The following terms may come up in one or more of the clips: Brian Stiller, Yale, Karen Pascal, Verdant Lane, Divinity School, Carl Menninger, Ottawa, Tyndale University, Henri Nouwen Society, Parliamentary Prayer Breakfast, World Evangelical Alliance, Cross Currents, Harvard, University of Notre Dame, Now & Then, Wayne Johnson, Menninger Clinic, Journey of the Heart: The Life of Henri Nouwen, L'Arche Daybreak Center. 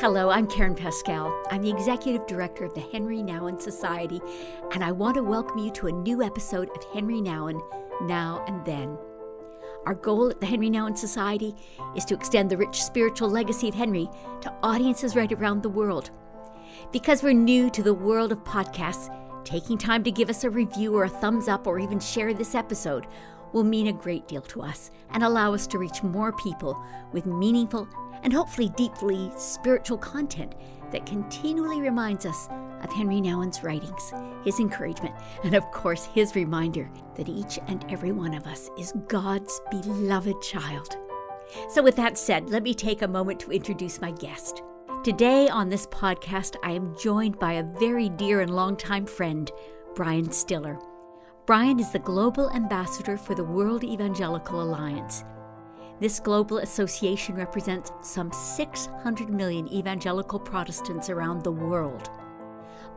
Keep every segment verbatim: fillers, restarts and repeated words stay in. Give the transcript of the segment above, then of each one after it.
Hello, I'm Karen Pascal. I'm the Executive Director of the Henri Nouwen Society, and I want to welcome you to a new episode of Henri Nouwen, Now and Then. Our goal at the Henri Nouwen Society is to extend the rich spiritual legacy of Henri to audiences right around the world. Because we're new to the world of podcasts, taking time to give us a review or a thumbs up or even share this episode will mean a great deal to us and allow us to reach more people with meaningful and hopefully deeply spiritual content that continually reminds us of Henri Nouwen's writings, his encouragement, and of course his reminder that each and every one of us is God's beloved child. So with that said, let me take a moment to introduce my guest. Today on this podcast, I am joined by a very dear and longtime friend, Brian Stiller. Brian is the Global Ambassador for the World Evangelical Alliance. This global association represents some six hundred million evangelical Protestants around the world.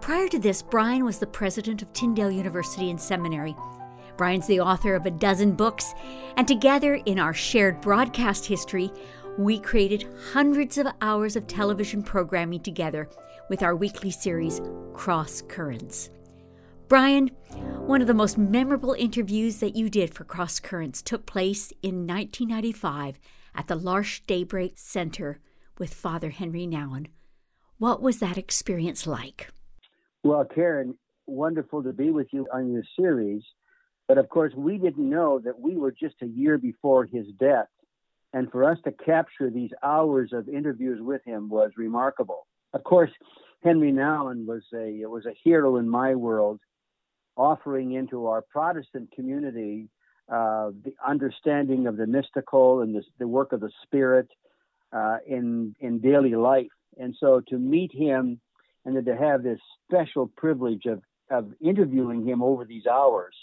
Prior to this, Brian was the president of Tyndale University and Seminary. Brian's the author of a dozen books, and together in our shared broadcast history, we created hundreds of hours of television programming together with our weekly series, Cross Currents. Brian, one of the most memorable interviews that you did for Cross Currents took place in nineteen ninety-five at the L'Arche Daybreak Center with Father Henri Nouwen. What was that experience like? Well, Karen, wonderful to be with you on your series. But of course, we didn't know that we were just a year before his death. And for us to capture these hours of interviews with him was remarkable. Of course, Henri Nouwen was a, was a hero in my world, offering into our Protestant community uh, the understanding of the mystical and the, the work of the Spirit uh, in in daily life. And so to meet him and then to have this special privilege of, of interviewing him over these hours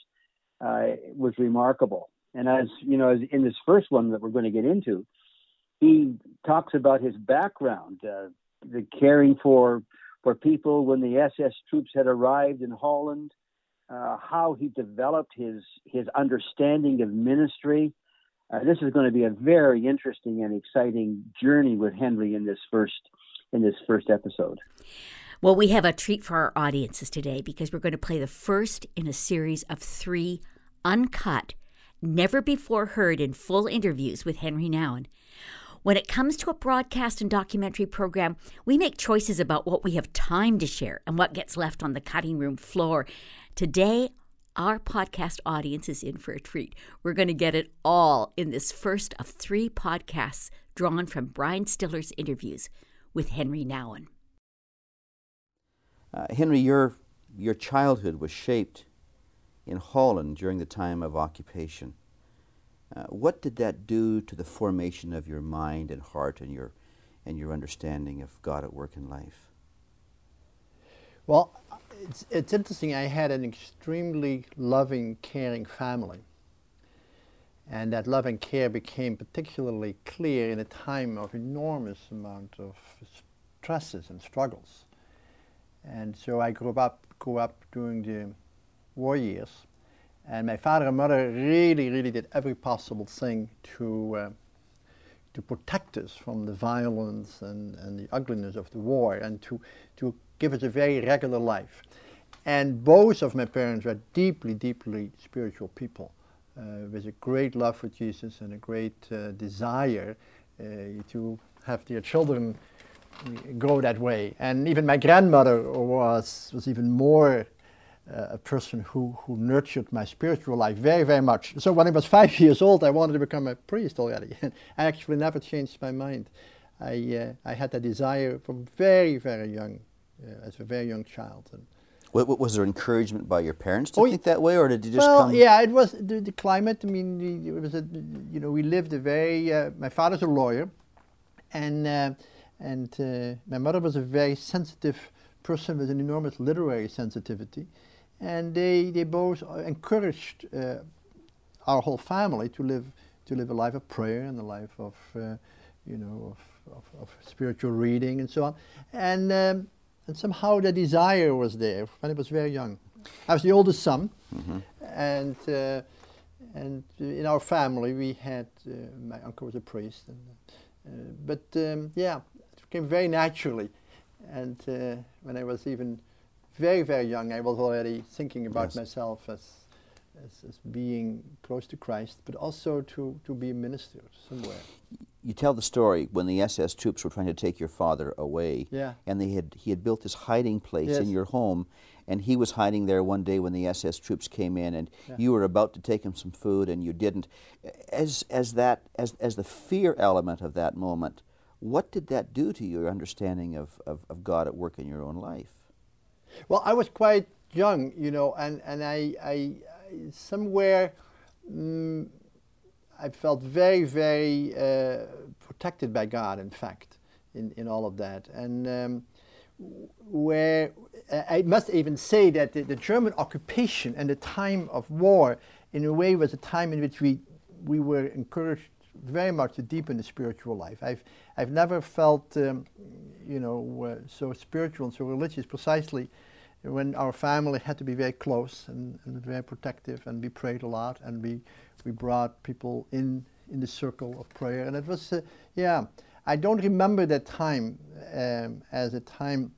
uh, was remarkable. And as you know, as in this first one that we're going to get into, he talks about his background, uh, the caring for for people when the S S troops had arrived in Holland. Uh, how he developed his his understanding of ministry. Uh, this is going to be a very interesting and exciting journey with Henri in this first in this first episode. Well, we have a treat for our audiences today because we're going to play the first in a series of three uncut, never before heard in full interviews with Henri Nouwen. When it comes to a broadcast and documentary program, we make choices about what we have time to share and what gets left on the cutting room floor. Today, our podcast audience is in for a treat. We're going to get it all in this first of three podcasts drawn from Brian Stiller's interviews with Henri Nouwen. Uh, Henri, your, your childhood was shaped in Holland during the time of occupation. Uh, what did that do to the formation of your mind and heart and your, and your understanding of God at work in life? Well, It's, it's interesting. I had an extremely loving, caring family, and that love and care became particularly clear in a time of enormous amount of stresses and struggles. And so I grew up grew up during the war years, and my father and mother really, really did every possible thing to uh, to protect us from the violence and, and the ugliness of the war, and to to give us a very regular life. And both of my parents were deeply, deeply spiritual people uh, with a great love for Jesus and a great uh, desire uh, to have their children grow that way. And even my grandmother was was even more uh, a person who, who nurtured my spiritual life very, very much. So when I was five years old, I wanted to become a priest already. I actually never changed my mind. I, uh, I had that desire from very, very young. Yeah, as a very young child. And what, what was there encouragement by your parents to oh, think that way, or did you just well, come? Well, yeah, it was the, the climate. I mean, it was a, you know, we lived a very. Uh, my father's a lawyer, and uh, and uh, my mother was a very sensitive person with an enormous literary sensitivity, and they they both encouraged uh, our whole family to live to live a life of prayer and a life of uh, you know of, of of spiritual reading and so on, and. Um, And somehow the desire was there when I was very young. I was the oldest son, mm-hmm. and uh, and in our family we had uh, my uncle was a priest. And, uh, but um, yeah, came very naturally. And uh, when I was even very, very young, I was already thinking about yes. myself as, as as being close to Christ, but also to, to be a minister somewhere. You tell the story when the S S troops were trying to take your father away, yeah. and they had he had built this hiding place yes. in your home, and he was hiding there one day when the S S troops came in, and yeah. you were about to take him some food, and you didn't. As as that as as the fear element of that moment, what did that do to your understanding of, of, of God at work in your own life? Well, I was quite young, you know, and, and I, I, I somewhere mm, I felt very, very uh, protected by God, in fact, in, in all of that. And um, where I must even say that the, the German occupation and the time of war, in a way, was a time in which we, we were encouraged very much to deepen the spiritual life. I've I've never felt, um, you know, uh, so spiritual and so religious precisely when our family had to be very close and, and very protective, and we prayed a lot, and we, we brought people in in the circle of prayer. And it was, uh, yeah, I don't remember that time um, as a time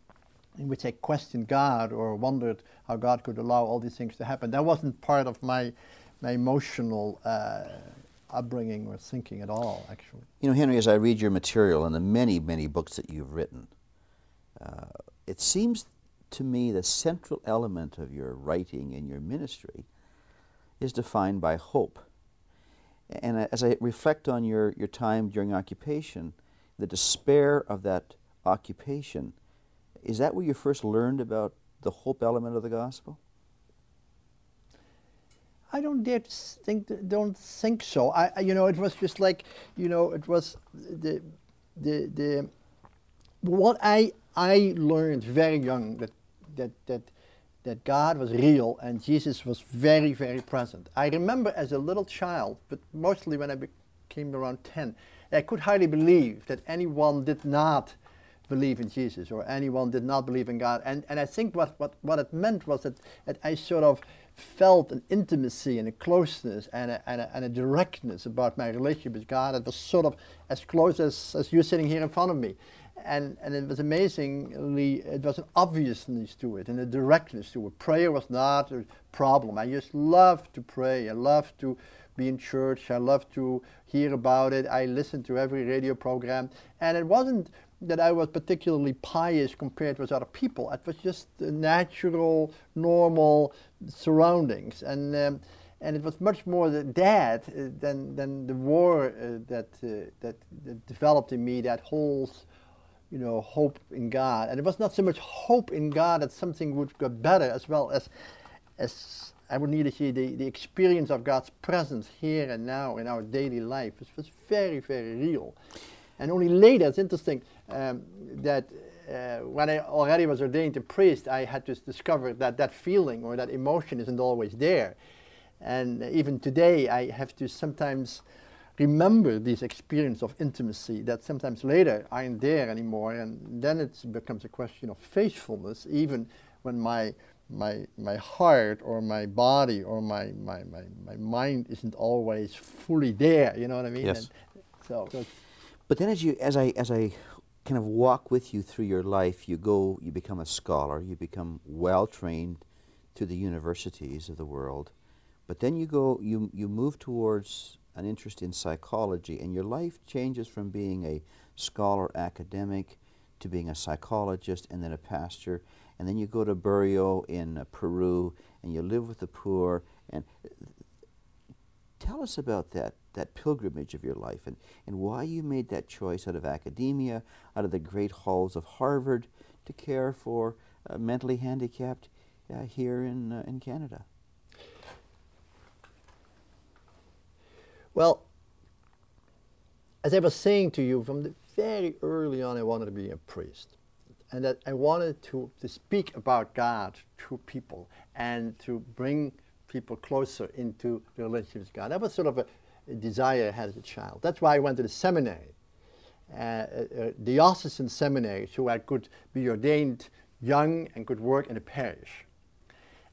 in which I questioned God or wondered how God could allow all these things to happen. That wasn't part of my, my emotional uh upbringing or thinking at all, actually. You know, Henri, as I read your material and the many, many books that you've written, uh, it seems to me the central element of your writing and your ministry is defined by hope. And uh, as I reflect on your, your time during occupation, the despair of that occupation, is that where you first learned about the hope element of the gospel? I don't dare to think. Don't think so. I, I, you know, it was just like, you know, it was the, the, the. What I I learned very young that that that that God was real and Jesus was very, very present. I remember as a little child, but mostly when I became around ten, I could hardly believe that anyone did not believe in Jesus or anyone did not believe in God. And and I think what what, what it meant was that, that I sort of felt an intimacy and a closeness and a, and a, and a directness about my relationship with God. It was sort of as close as, as you're sitting here in front of me. And and it was amazingly, it was an obviousness to it and a directness to it. Prayer was not a problem. I just loved to pray. I loved to be in church. I loved to hear about it. I listened to every radio program. And it wasn't that I was particularly pious compared with other people. It was just natural, normal surroundings, and um, and it was much more the that uh, than than the war uh, that, uh, that that developed in me. That whole, you know, hope in God, and it was not so much hope in God that something would get better, as well as as I would need to see the the experience of God's presence here and now in our daily life. It was very, very real. And only later, it's interesting um, that uh, when I already was ordained a priest, I had just discovered that that feeling or that emotion isn't always there. And even today, I have to sometimes remember this experience of intimacy that sometimes later aren't there anymore. And then it becomes a question of faithfulness, even when my my my heart or my body or my my, my, my mind isn't always fully there. You know what I mean? Yes. And so. so But then, as you, as I, as I, kind of walk with you through your life, you go, you become a scholar, you become well trained through the universities of the world, but then you go, you, you move towards an interest in psychology, and your life changes from being a scholar academic to being a psychologist, and then a pastor, and then you go to Berrio in uh, Peru, and you live with the poor. And tell us about that. that pilgrimage of your life and, and why you made that choice out of academia, out of the great halls of Harvard, to care for uh, mentally handicapped uh, here in uh, in Canada. Well, as I was saying to you, from the very early on I wanted to be a priest, and that I wanted to, to speak about God to people and to bring people closer into the relationship with God. That was sort of a desire I had as a child. That's why I went to the seminary, uh, a, a diocesan seminary, so I could be ordained young and could work in a parish.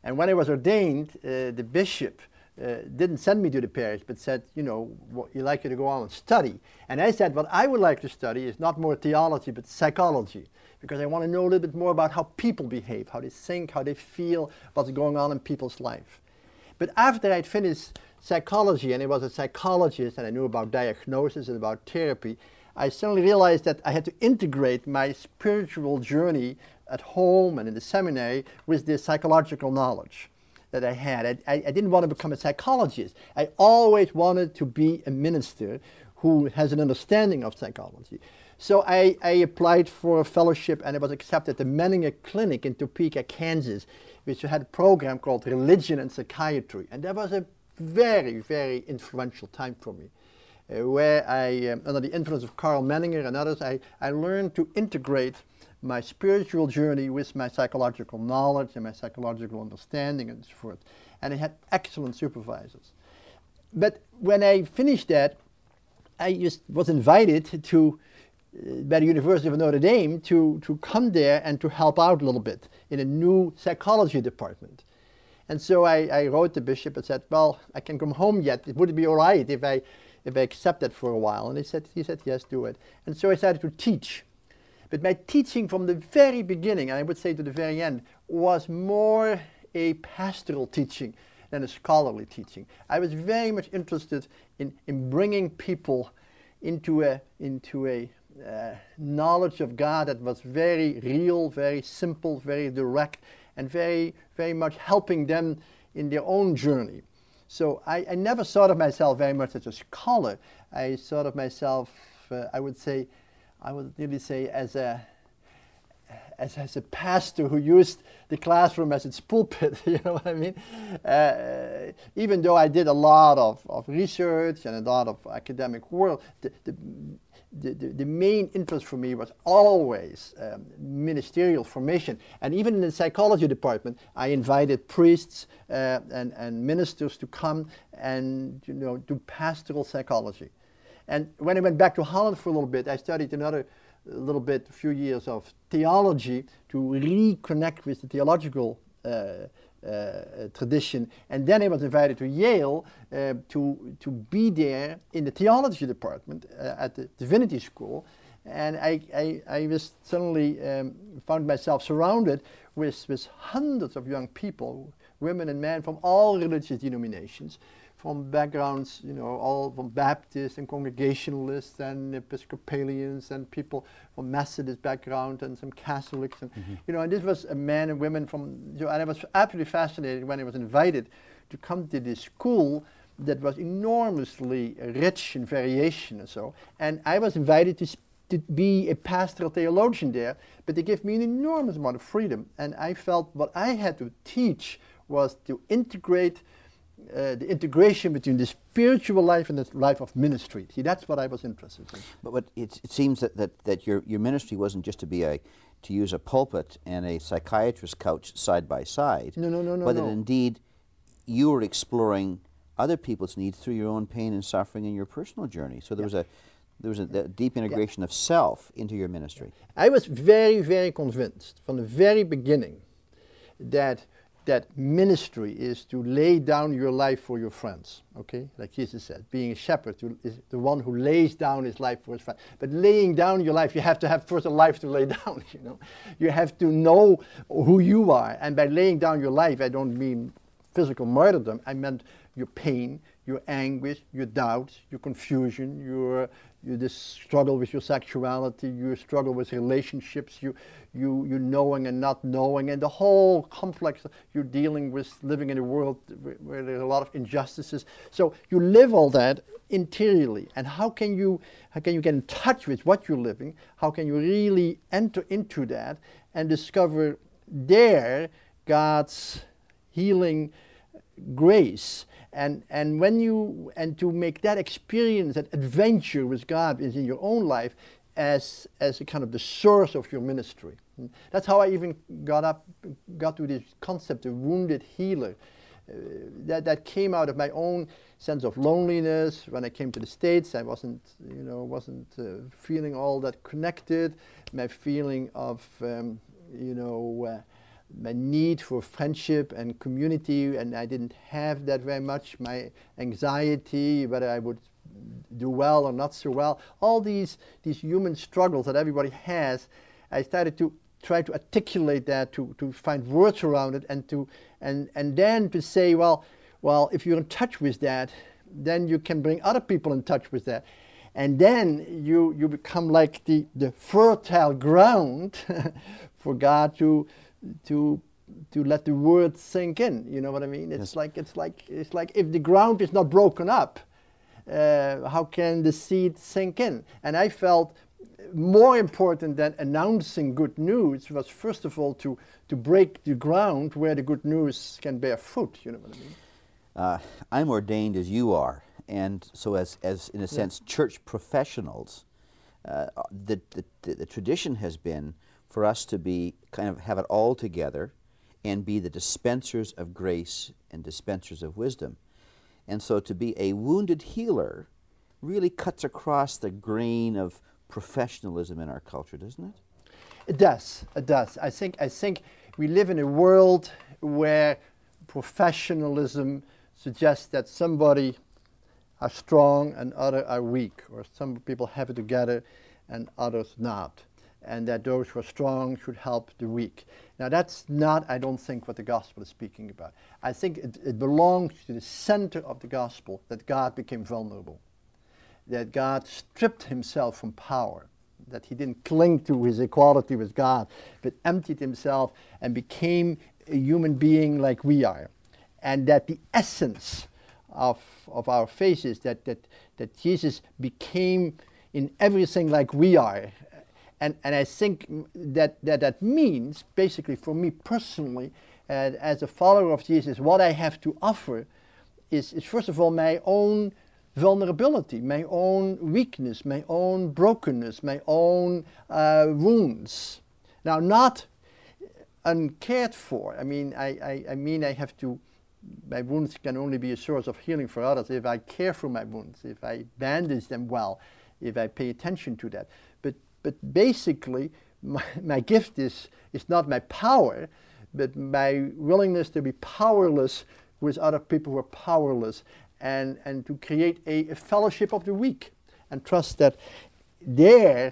And when I was ordained, uh, the bishop Uh, didn't send me to the parish, but said, you know, well, you'd like you to go on and study. And I said, what I would like to study is not more theology, but psychology, because I want to know a little bit more about how people behave, how they think, how they feel, what's going on in people's life. But after I'd finished psychology, and I was a psychologist, and I knew about diagnosis and about therapy, I suddenly realized that I had to integrate my spiritual journey at home and in the seminary with this psychological knowledge that I had. I, I didn't want to become a psychologist. I always wanted to be a minister who has an understanding of psychology. So I, I applied for a fellowship, and I was accepted at the Menninger Clinic in Topeka, Kansas, which had a program called Religion and Psychiatry. And that was a very, very influential time for me, uh, where I, um, under the influence of Carl Menninger and others, I, I learned to integrate my spiritual journey with my psychological knowledge and my psychological understanding and so forth. And I had excellent supervisors. But when I finished that, I just was invited to, uh, by the University of Notre Dame to, to come there and to help out a little bit in a new psychology department. And so I, I wrote the bishop and said, well, I can't come home yet. It would be all right if I, if I accept that for a while. And he said, he said, yes, do it. And so I started to teach. But my teaching from the very beginning, and I would say to the very end, was more a pastoral teaching than a scholarly teaching. I was very much interested in, in bringing people into a, into a uh, knowledge of God that was very real, very simple, very direct, and very, very much helping them in their own journey. So I, I never thought of myself very much as a scholar. I thought of myself, uh, I would say, I would really say as a as, as a pastor who used the classroom as its pulpit, you know what I mean? Uh, even though I did a lot of, of research and a lot of academic work, the, the, the, the main interest for me was always um, ministerial formation. And even in the psychology department, I invited priests uh, and, and ministers to come and, you know, do pastoral psychology. And when I went back to Holland for a little bit, I studied another little bit, a few years of theology to reconnect with the theological uh, uh, tradition. And then I was invited to Yale uh, to, to be there in the theology department uh, at the Divinity School. And I, I, I was suddenly um, found myself surrounded with, with hundreds of young people, women and men from all religious denominations, from backgrounds, you know, all from Baptists and Congregationalists and Episcopalians and people from Methodist background and some Catholics, and mm-hmm. you know, and this was a man and women from, you know, and I was absolutely fascinated when I was invited to come to this school that was enormously rich in variation and so, and I was invited to, sp- to be a pastoral theologian there, but they gave me an enormous amount of freedom, and I felt what I had to teach was to integrate Uh, the integration between the spiritual life and the life of ministry. See, that's what I was interested in. But what it, it seems that, that, that your your ministry wasn't just to be a, to use a pulpit and a psychiatrist's couch side by side. No, no, no, no. But no. that indeed you were exploring other people's needs through your own pain and suffering in your personal journey. So there yeah. was a there was a, a deep integration yeah. of self into your ministry. I was very, very convinced from the very beginning that that ministry is to lay down your life for your friends, okay? Like Jesus said, being a shepherd to, is the one who lays down his life for his friends. But laying down your life, you have to have first a life to lay down, you know? You have to know who you are. And by laying down your life, I don't mean physical martyrdom. I meant your pain, your anguish, your doubts, your confusion, your, your this struggle with your sexuality, your struggle with relationships, you, you, you knowing and not knowing, and the whole complex you're dealing with living in a world where there's a lot of injustices. So you live all that interiorly, and how can you how can you get in touch with what you're living? How can you really enter into that and discover there God's healing grace? And and when you and to make that experience, that adventure with God is in your own life as as a kind of the source of your ministry. That's how I even got up, got to this concept of wounded healer. Uh, that that came out of my own sense of loneliness. When I came to the States, I wasn't, you know, wasn't uh, feeling all that connected. My feeling of, um, you know. Uh, my need for friendship and community, and I didn't have that very much. My anxiety, whether I would do well or not so well, all these these human struggles that everybody has, I started to try to articulate that, to to find words around it, and to and and then to say, well, well, if you're in touch with that, then you can bring other people in touch with that. And then you, you become like the, the fertile ground for God to to to let the word sink in. You know what I mean? It's yes. like it's like it's like if the ground is not broken up, uh, how can the seed sink in? And I felt more important than announcing good news was first of all to to break the ground where the good news can bear fruit. You know what I mean? Uh, I'm ordained as you are. And so, as, as in a sense, yeah. church professionals, uh, the, the the tradition has been for us to be kind of have it all together, and be the dispensers of grace and dispensers of wisdom. And so, to be a wounded healer really cuts across the grain of professionalism in our culture, doesn't it? It does. It does. I think. I think we live in a world where professionalism suggests that somebody are strong and others are weak, or some people have it together and others not, and that those who are strong should help the weak. Now that's not, I don't think, what the gospel is speaking about. I think it, it belongs to the center of the gospel that God became vulnerable, that God stripped himself from power, that he didn't cling to his equality with God, but emptied himself and became a human being like we are, and that the essence Of, of our faith is that, that that Jesus became in everything like we are, and and I think that that, that means basically for me personally, uh, as a follower of Jesus, what I have to offer is, is first of all my own vulnerability, my own weakness, my own brokenness, my own uh, wounds. Now, not uncared for. I mean, I I, I mean I have to. My wounds can only be a source of healing for others if I care for my wounds, if I bandage them well, if I pay attention to that. But but basically, my, my gift is, is not my power, but my willingness to be powerless with other people who are powerless, and, and to create a, a fellowship of the weak, and trust that there,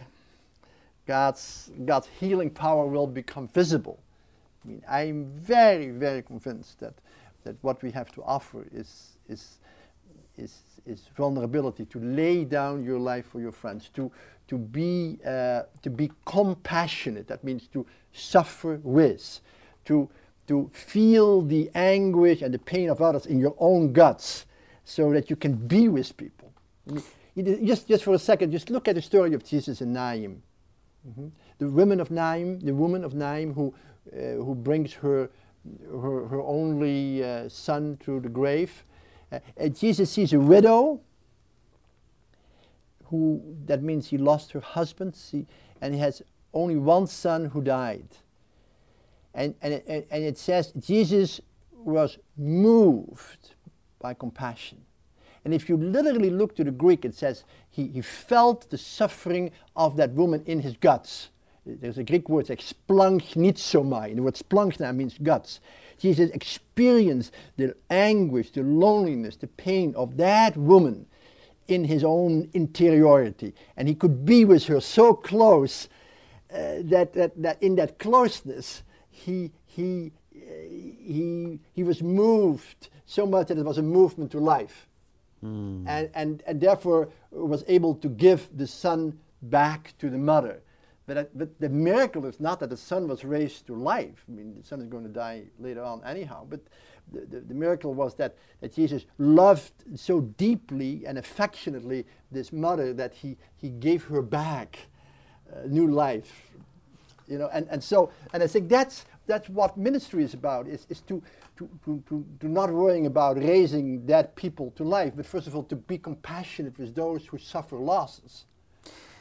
God's, God's healing power will become visible. I mean, I'm very, very convinced that that what we have to offer is is is is vulnerability, to lay down your life for your friends, to to be uh, to be compassionate. That means to suffer with, to to feel the anguish and the pain of others in your own guts, so that you can be with people. I mean, just just for a second, just look at the story of Jesus and Naim, mm-hmm. the women of Naim, the woman of Naim who uh, who brings her. Her, her only uh, son to the grave. Uh, and Jesus sees a widow who, that means he lost her husband, see, and he has only one son who died. And, and, and, and it says Jesus was moved by compassion. And if you literally look to the Greek, it says he, he felt the suffering of that woman in his guts. There's a Greek word, splangchnitsomai. The word splangchna means guts. Jesus experienced the anguish, the loneliness, the pain of that woman in his own interiority. And he could be with her so close uh, that, that that in that closeness, he he uh, he he was moved so much that it was a movement to life. Mm. And, and, and therefore was able to give the son back to the mother. But, but the miracle is not that the son was raised to life. I mean, the son is going to die later on anyhow. But the, the, the miracle was that, that Jesus loved so deeply and affectionately this mother that he, he gave her back uh, new life. You know, and, and so, and I think that's that's what ministry is about, is, is to, to, to, to, to not worrying about raising dead people to life, but first of all to be compassionate with those who suffer losses.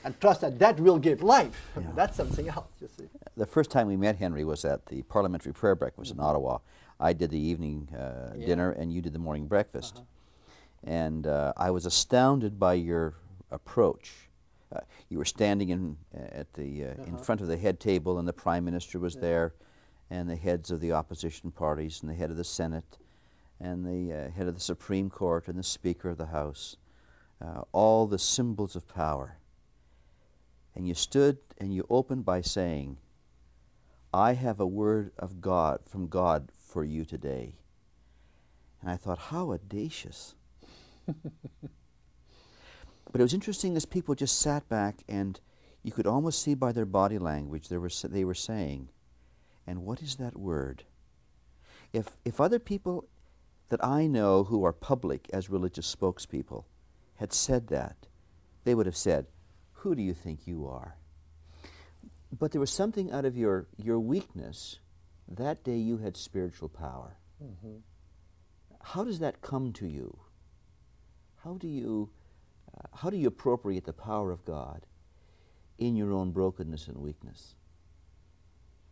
And trust that that will give life. Yeah. That's something else, you see. The first time we met Henri was at the Parliamentary Prayer Breakfast mm-hmm. in Ottawa. I did the evening uh, yeah. dinner and you did the morning breakfast. Uh-huh. And uh, I was astounded by your approach. Uh, you were standing in at the uh, uh-huh. in front of the head table, and the Prime Minister was yeah. there, and the heads of the opposition parties and the head of the Senate and the uh, head of the Supreme Court and the Speaker of the House, uh, all the symbols of power. And you stood and you opened by saying, I have a word of God, from God for you today. And I thought, how audacious. But it was interesting as people just sat back, and you could almost see by their body language they were, they were saying, and what is that word? If, if other people that I know who are public as religious spokespeople had said that, they would have said, who do you think you are? But there was something out of your, your weakness. That day you had spiritual power. Mm-hmm. How does that come to you? How do you, uh, how do you appropriate the power of God in your own brokenness and weakness?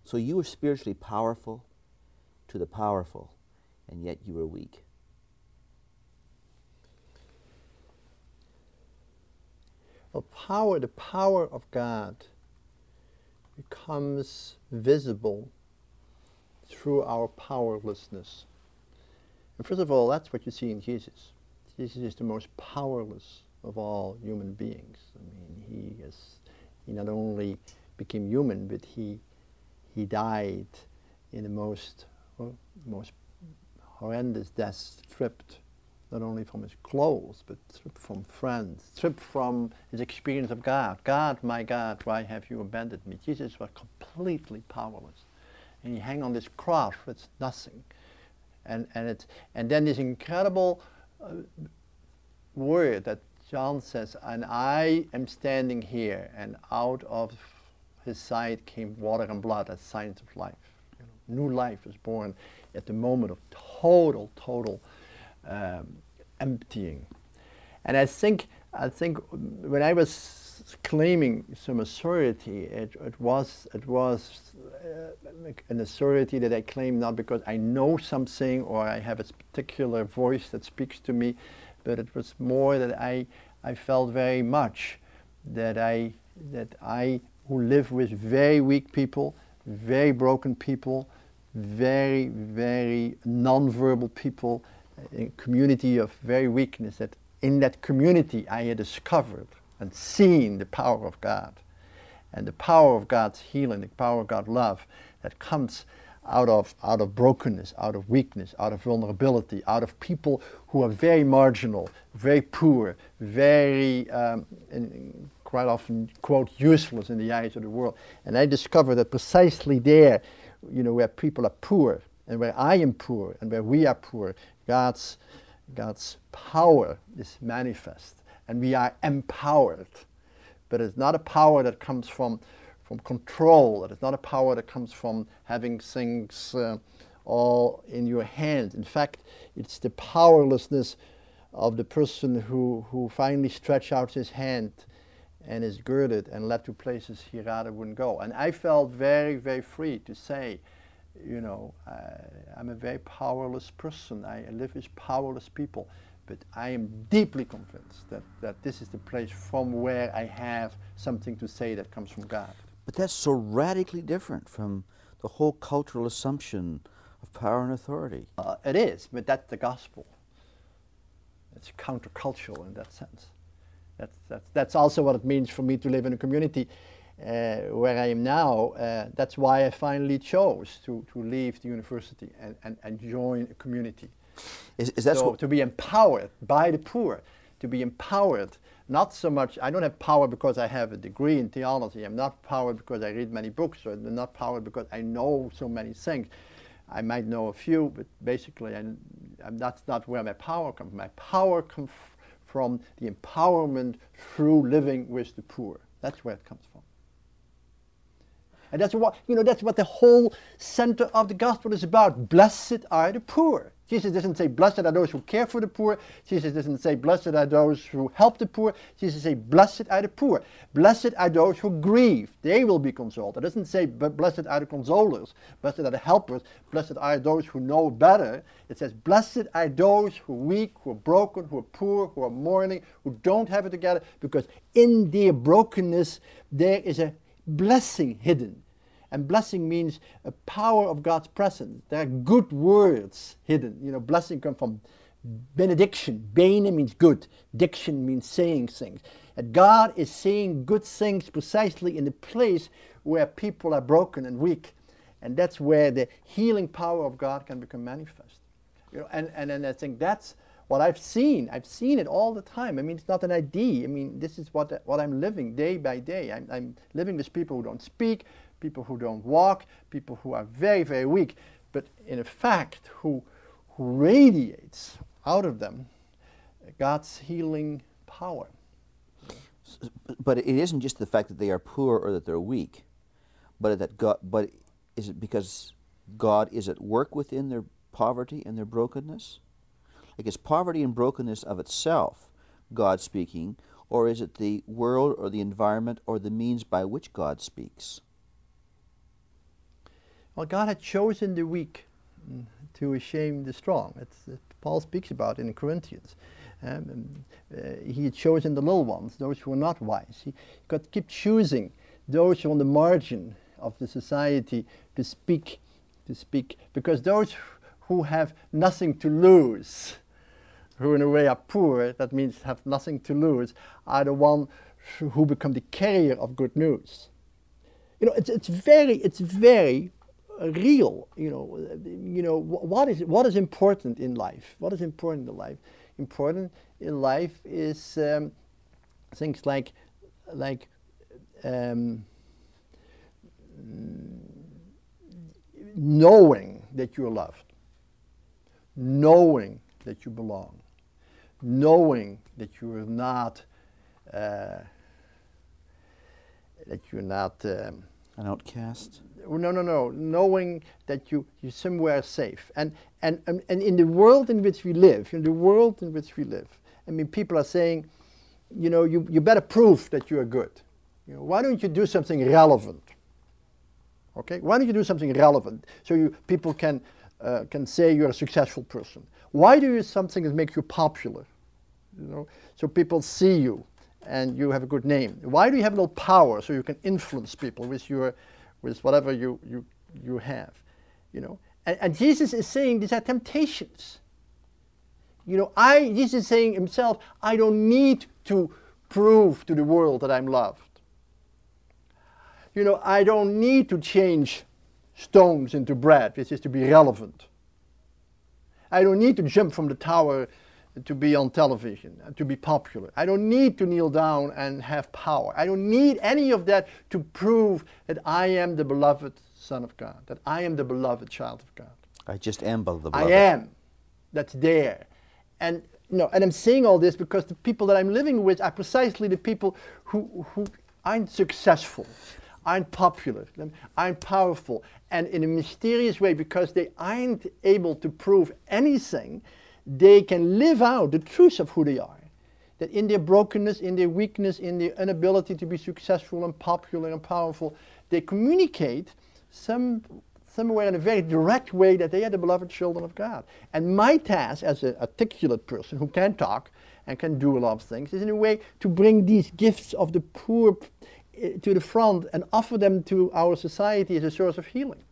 So you were spiritually powerful to the powerful, and yet you were weak. Well, power, the power of God becomes visible through our powerlessness. And first of all, that's what you see in Jesus. Jesus is the most powerless of all human beings. I mean, he is, he not only became human, but he he died in the most well, most horrendous death, stripped not only from his clothes, but stripped from friends, stripped from his experience of God. God, my God, why have you abandoned me? Jesus was completely powerless. And he hung on this cross with nothing. And and it's, and then this incredible uh, word that John says, and I am standing here, and out of his side came water and blood as signs of life. You know, new life is born at the moment of total, total um, emptying. And I think I think when I was claiming some authority, it, it was it was uh, an authority that I claim not because I know something or I have a particular voice that speaks to me, but it was more that I I felt very much that I that I who live with very weak people, very broken people, very very non-verbal people, a community of very weakness, that in that community I had discovered and seeing the power of God, and the power of God's healing, the power of God's love that comes out of out of brokenness, out of weakness, out of vulnerability, out of people who are very marginal, very poor, very um, and quite often quote useless in the eyes of the world. And I discovered that precisely there, you know, where people are poor and where I am poor and where we are poor, God's God's power is manifest. And we are empowered, but it's not a power that comes from from control. It's not a power that comes from having things uh, all in your hands. In fact, it's the powerlessness of the person who, who finally stretched out his hand and is girded and led to places he rather wouldn't go. And I felt very, very free to say, you know, uh, I'm a very powerless person. I live with powerless people. But I am deeply convinced that, that this is the place from where I have something to say that comes from God. But that's so radically different from the whole cultural assumption of power and authority. Uh, it is, but that's the gospel. It's countercultural in that sense. That's, that's, that's also what it means for me to live in a community uh, where I am now. Uh, that's why I finally chose to, to leave the university and, and, and join a community. Is, is that so, to be empowered by the poor, to be empowered, not so much, I don't have power because I have a degree in theology, I'm not powered because I read many books, or I'm not powered because I know so many things. I might know a few, but basically I, I'm, that's not where my power comes from. My power comes f- from the empowerment through living with the poor. That's where it comes from. And that's what, you know, that's what the whole center of the gospel is about. Blessed are the poor. Jesus doesn't say, blessed are those who care for the poor. Jesus doesn't say, blessed are those who help the poor. Jesus says, blessed are the poor. Blessed are those who grieve. They will be consoled. It doesn't say, but blessed are the consolers. Blessed are the helpers. Blessed are those who know better. It says, blessed are those who are weak, who are broken, who are poor, who are mourning, who don't have it together. Because in their brokenness, there is a blessing hidden. And blessing means a power of God's presence. There are good words hidden. You know, blessing comes from benediction. Bene means good. Diction means saying things. And God is saying good things precisely in the place where people are broken and weak. And that's where the healing power of God can become manifest. You know, and, and, and I think that's what I've seen. I've seen it all the time. I mean, it's not an idea. I mean, this is what, what I'm living day by day. I'm, I'm living with people who don't speak, people who don't walk, people who are very, very weak, but in effect, who, who radiates out of them God's healing power. But it isn't just the fact that they are poor or that they're weak, but that God, but is it because God is at work within their poverty and their brokenness? Like, is poverty and brokenness of itself God speaking, or is it the world or the environment or the means by which God speaks? Well, God had chosen the weak to shame the strong. It's, uh, Paul speaks about it in Corinthians. Um, uh, he had chosen the little ones, those who were not wise. He got kept choosing those who are on the margin of the society to speak, to speak, because those who have nothing to lose, who in a way are poor, that means have nothing to lose, are the ones who become the carrier of good news. You know, it's it's very it's very real. You know, you know what is what is important in life? What is important in life? Important in life is um, things like like um, knowing that you're loved, knowing that you belong, knowing that you are not uh, that you're not um, an outcast. No, no, no. Knowing that you you somewhere safe, and and um, and in the world in which we live, in the world in which we live, I mean, people are saying, you know, you, you better prove that you are good. You know, why don't you do something relevant? Okay, why don't you do something relevant so you people can uh, can say you're a successful person? Why do you something that makes you popular? You know, so people see you and you have a good name. Why do you have a little power so you can influence people with your with whatever you, you, you have, you know? And, and Jesus is saying these are temptations. You know, I, Jesus is saying himself, I don't need to prove to the world that I'm loved. You know, I don't need to change stones into bread, which is to be relevant. I don't need to jump from the tower to be on television, to be popular. I don't need to kneel down and have power. I don't need any of that to prove that I am the beloved Son of God, that I am the beloved child of God. I just am the beloved. I am. That's there. And you know, and I'm saying all this because the people that I'm living with are precisely the people who, who aren't successful, aren't popular, aren't powerful, and in a mysterious way, because they aren't able to prove anything, they can live out the truth of who they are. That in their brokenness, in their weakness, in their inability to be successful and popular and powerful, they communicate some, somewhere in a very direct way that they are the beloved children of God. And my task as an articulate person who can talk and can do a lot of things is in a way to bring these gifts of the poor to the front and offer them to our society as a source of healing.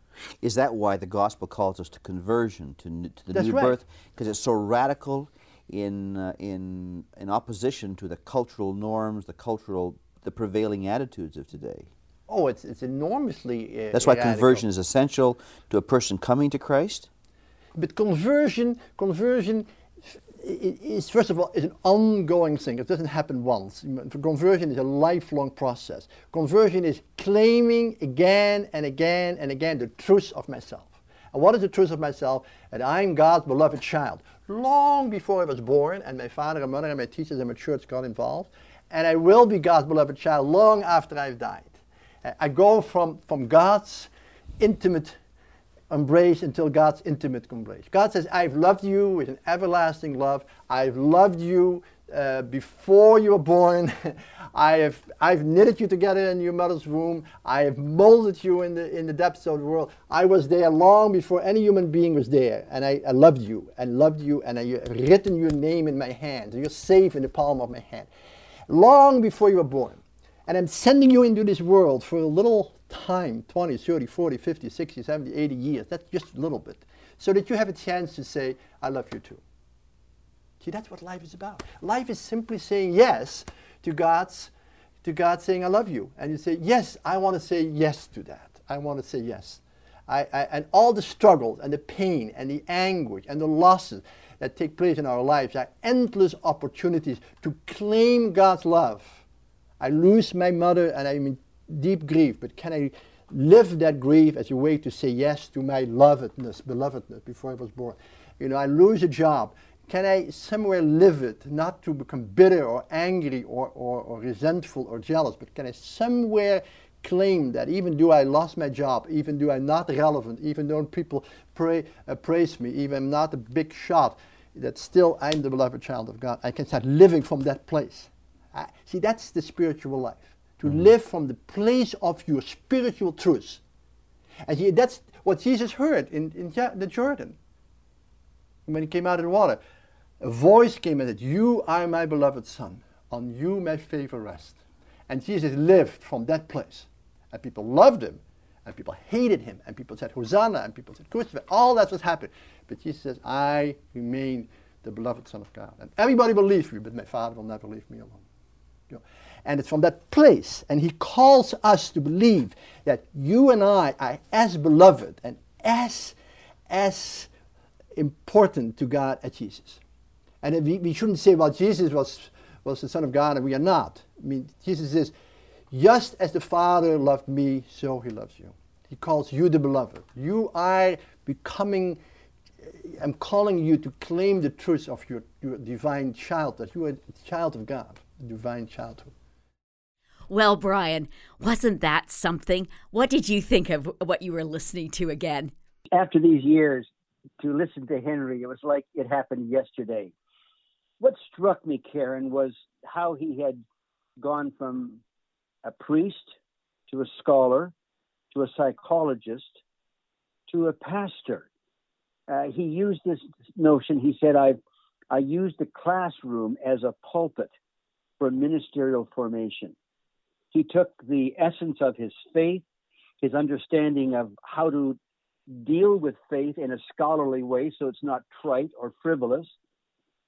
Is that why the gospel calls us to conversion, to, n- to the That's new right. birth? Because it's so radical in uh, in in opposition to the cultural norms, the cultural, the prevailing attitudes of today. Oh, it's it's enormously uh, That's why radical. Conversion is essential to a person coming to Christ. But conversion, conversion is, first of all, is an ongoing thing. It doesn't happen once. Conversion is a lifelong process. Conversion is claiming again and again and again the truth of myself. And what is the truth of myself? That I'm God's beloved child. Long before I was born, and my father and mother and my teachers and my church got involved, and I will be God's beloved child long after I've died. I go from, from God's intimate embrace until God's intimate embrace. God says, I've loved you with an everlasting love. I've loved you uh, before you were born. I have, I've knitted you together in your mother's womb. I have molded you in the in the depths of the world. I was there long before any human being was there. And I, I loved you. I loved you. And I've written your name in my hand. You're safe in the palm of my hand. Long before you were born. And I'm sending you into this world for a little time, twenty, thirty, forty, fifty, sixty, seventy, eighty years, that's just a little bit, so that you have a chance to say, I love you too. See, that's what life is about. Life is simply saying yes to God's, to God saying, I love you. And you say, yes, I want to say yes to that. I want to say yes. I, I, and all the struggles and the pain and the anguish and the losses that take place in our lives are endless opportunities to claim God's love. I lose my mother and I'm in deep grief, but can I live that grief as a way to say yes to my lovedness, belovedness before I was born? You know, I lose a job. Can I somewhere live it, not to become bitter or angry or, or, or resentful or jealous, but can I somewhere claim that even though I lost my job, even though I'm not relevant, even though people pray, uh, praise me, even I'm not a big shot, that still I'm the beloved child of God. I can start living from that place. I, see, that's the spiritual life, to mm-hmm. live from the place of your spiritual truth. And see, that's what Jesus heard in, in Ja- the Jordan. When he came out of the water, a voice came and said, you are my beloved son, on you my favor rests. And Jesus lived from that place. And people loved him, and people hated him, and people said Hosanna, and people said Crucify. All that was happening. But Jesus says, I remain the beloved Son of God. And everybody will leave me, but my Father will never leave me alone. You know? And it's from that place, and he calls us to believe that you and I are as beloved and as, as important to God as Jesus. And we, we shouldn't say, well, Jesus was, was the Son of God, and we are not. I mean, Jesus says, just as the Father loved me, so he loves you. He calls you the beloved. You are becoming, I'm calling you to claim the truth of your, your divine child, that you are a child of God, divine childhood. Well, Brian, wasn't that something? What did you think of what you were listening to again? After these years, to listen to Henri, it was like it happened yesterday. What struck me, Karen, was how he had gone from a priest to a scholar to a psychologist to a pastor. Uh, he used this notion. He said, I I used the classroom as a pulpit for ministerial formation. He took the essence of his faith, his understanding of how to deal with faith in a scholarly way so it's not trite or frivolous.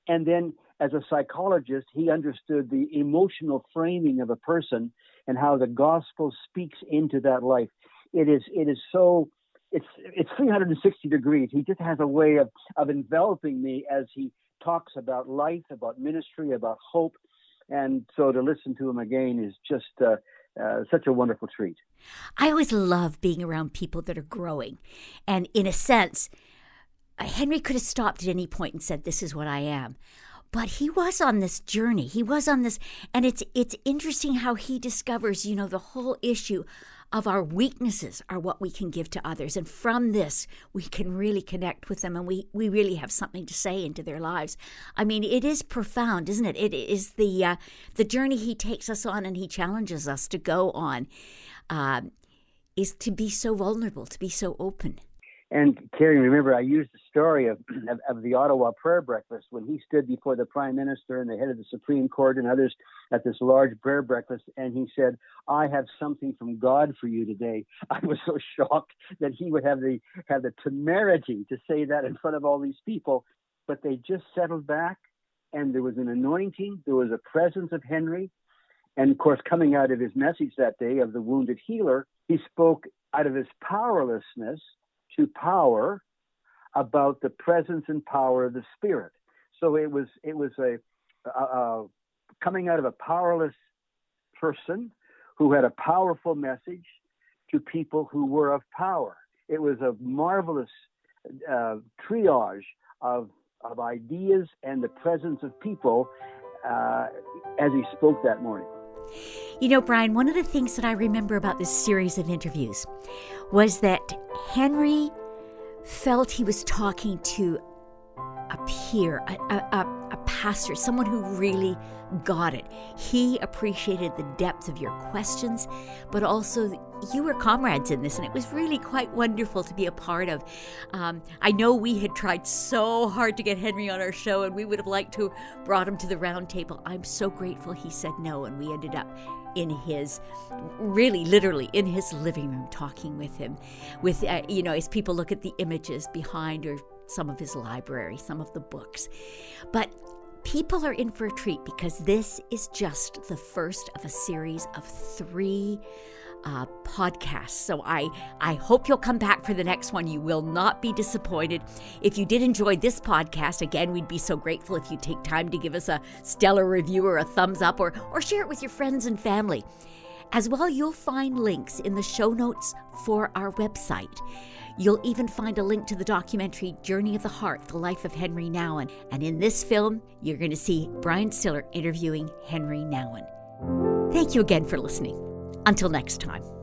And then as a psychologist, he understood the emotional framing of a person and how the gospel speaks into that life. It is it is so, it's it's three hundred sixty degrees. He just has a way of, of enveloping me as he talks about life, about ministry, about hope. And so to listen to him again is just uh, uh, such a wonderful treat. I always love being around people that are growing. And in a sense, Henri could have stopped at any point and said, this is what I am. But he was on this journey. He was on this. And it's it's interesting how he discovers, you know, the whole issue of our weaknesses are what we can give to others. And from this, we can really connect with them. And we, we really have something to say into their lives. I mean, it is profound, isn't it? It is the, uh, the journey he takes us on and he challenges us to go on uh, is to be so vulnerable, to be so open. And Karen, remember, I used the story of, of, of the Ottawa prayer breakfast when he stood before the Prime Minister and the head of the Supreme Court and others at this large prayer breakfast, and he said, I have something from God for you today. I was so shocked that he would have the have the temerity to say that in front of all these people. But they just settled back, and there was an anointing, there was a presence of Henri, and of course, coming out of his message that day of the wounded healer, he spoke out of his powerlessness to power about the presence and power of the Spirit. So it was it was a, a, a coming out of a powerless person who had a powerful message to people who were of power. It was a marvelous uh, triage of of ideas and the presence of people uh, as he spoke that morning. You know, Brian, one of the things that I remember about this series of interviews was that Henri felt he was talking to a peer, a, a, a pastor, someone who really got it. He appreciated the depth of your questions, but also you were comrades in this, and it was really quite wonderful to be a part of. Um, I know we had tried so hard to get Henri on our show, and we would have liked to have brought him to the round table. I'm so grateful he said no, and we ended up in his, really literally in his living room, talking with him, with, uh, you know, as people look at the images behind or some of his library, some of the books. But people are in for a treat because this is just the first of a series of three Uh, podcast. So I, I hope you'll come back for the next one. You will not be disappointed. If you did enjoy this podcast, again, we'd be so grateful if you take time to give us a stellar review or a thumbs up, or, or share it with your friends and family. As well, you'll find links in the show notes for our website. You'll even find a link to the documentary Journey of the Heart: The Life of Henri Nouwen. And in this film, you're going to see Brian Stiller interviewing Henri Nouwen. Thank you again for listening. Until next time.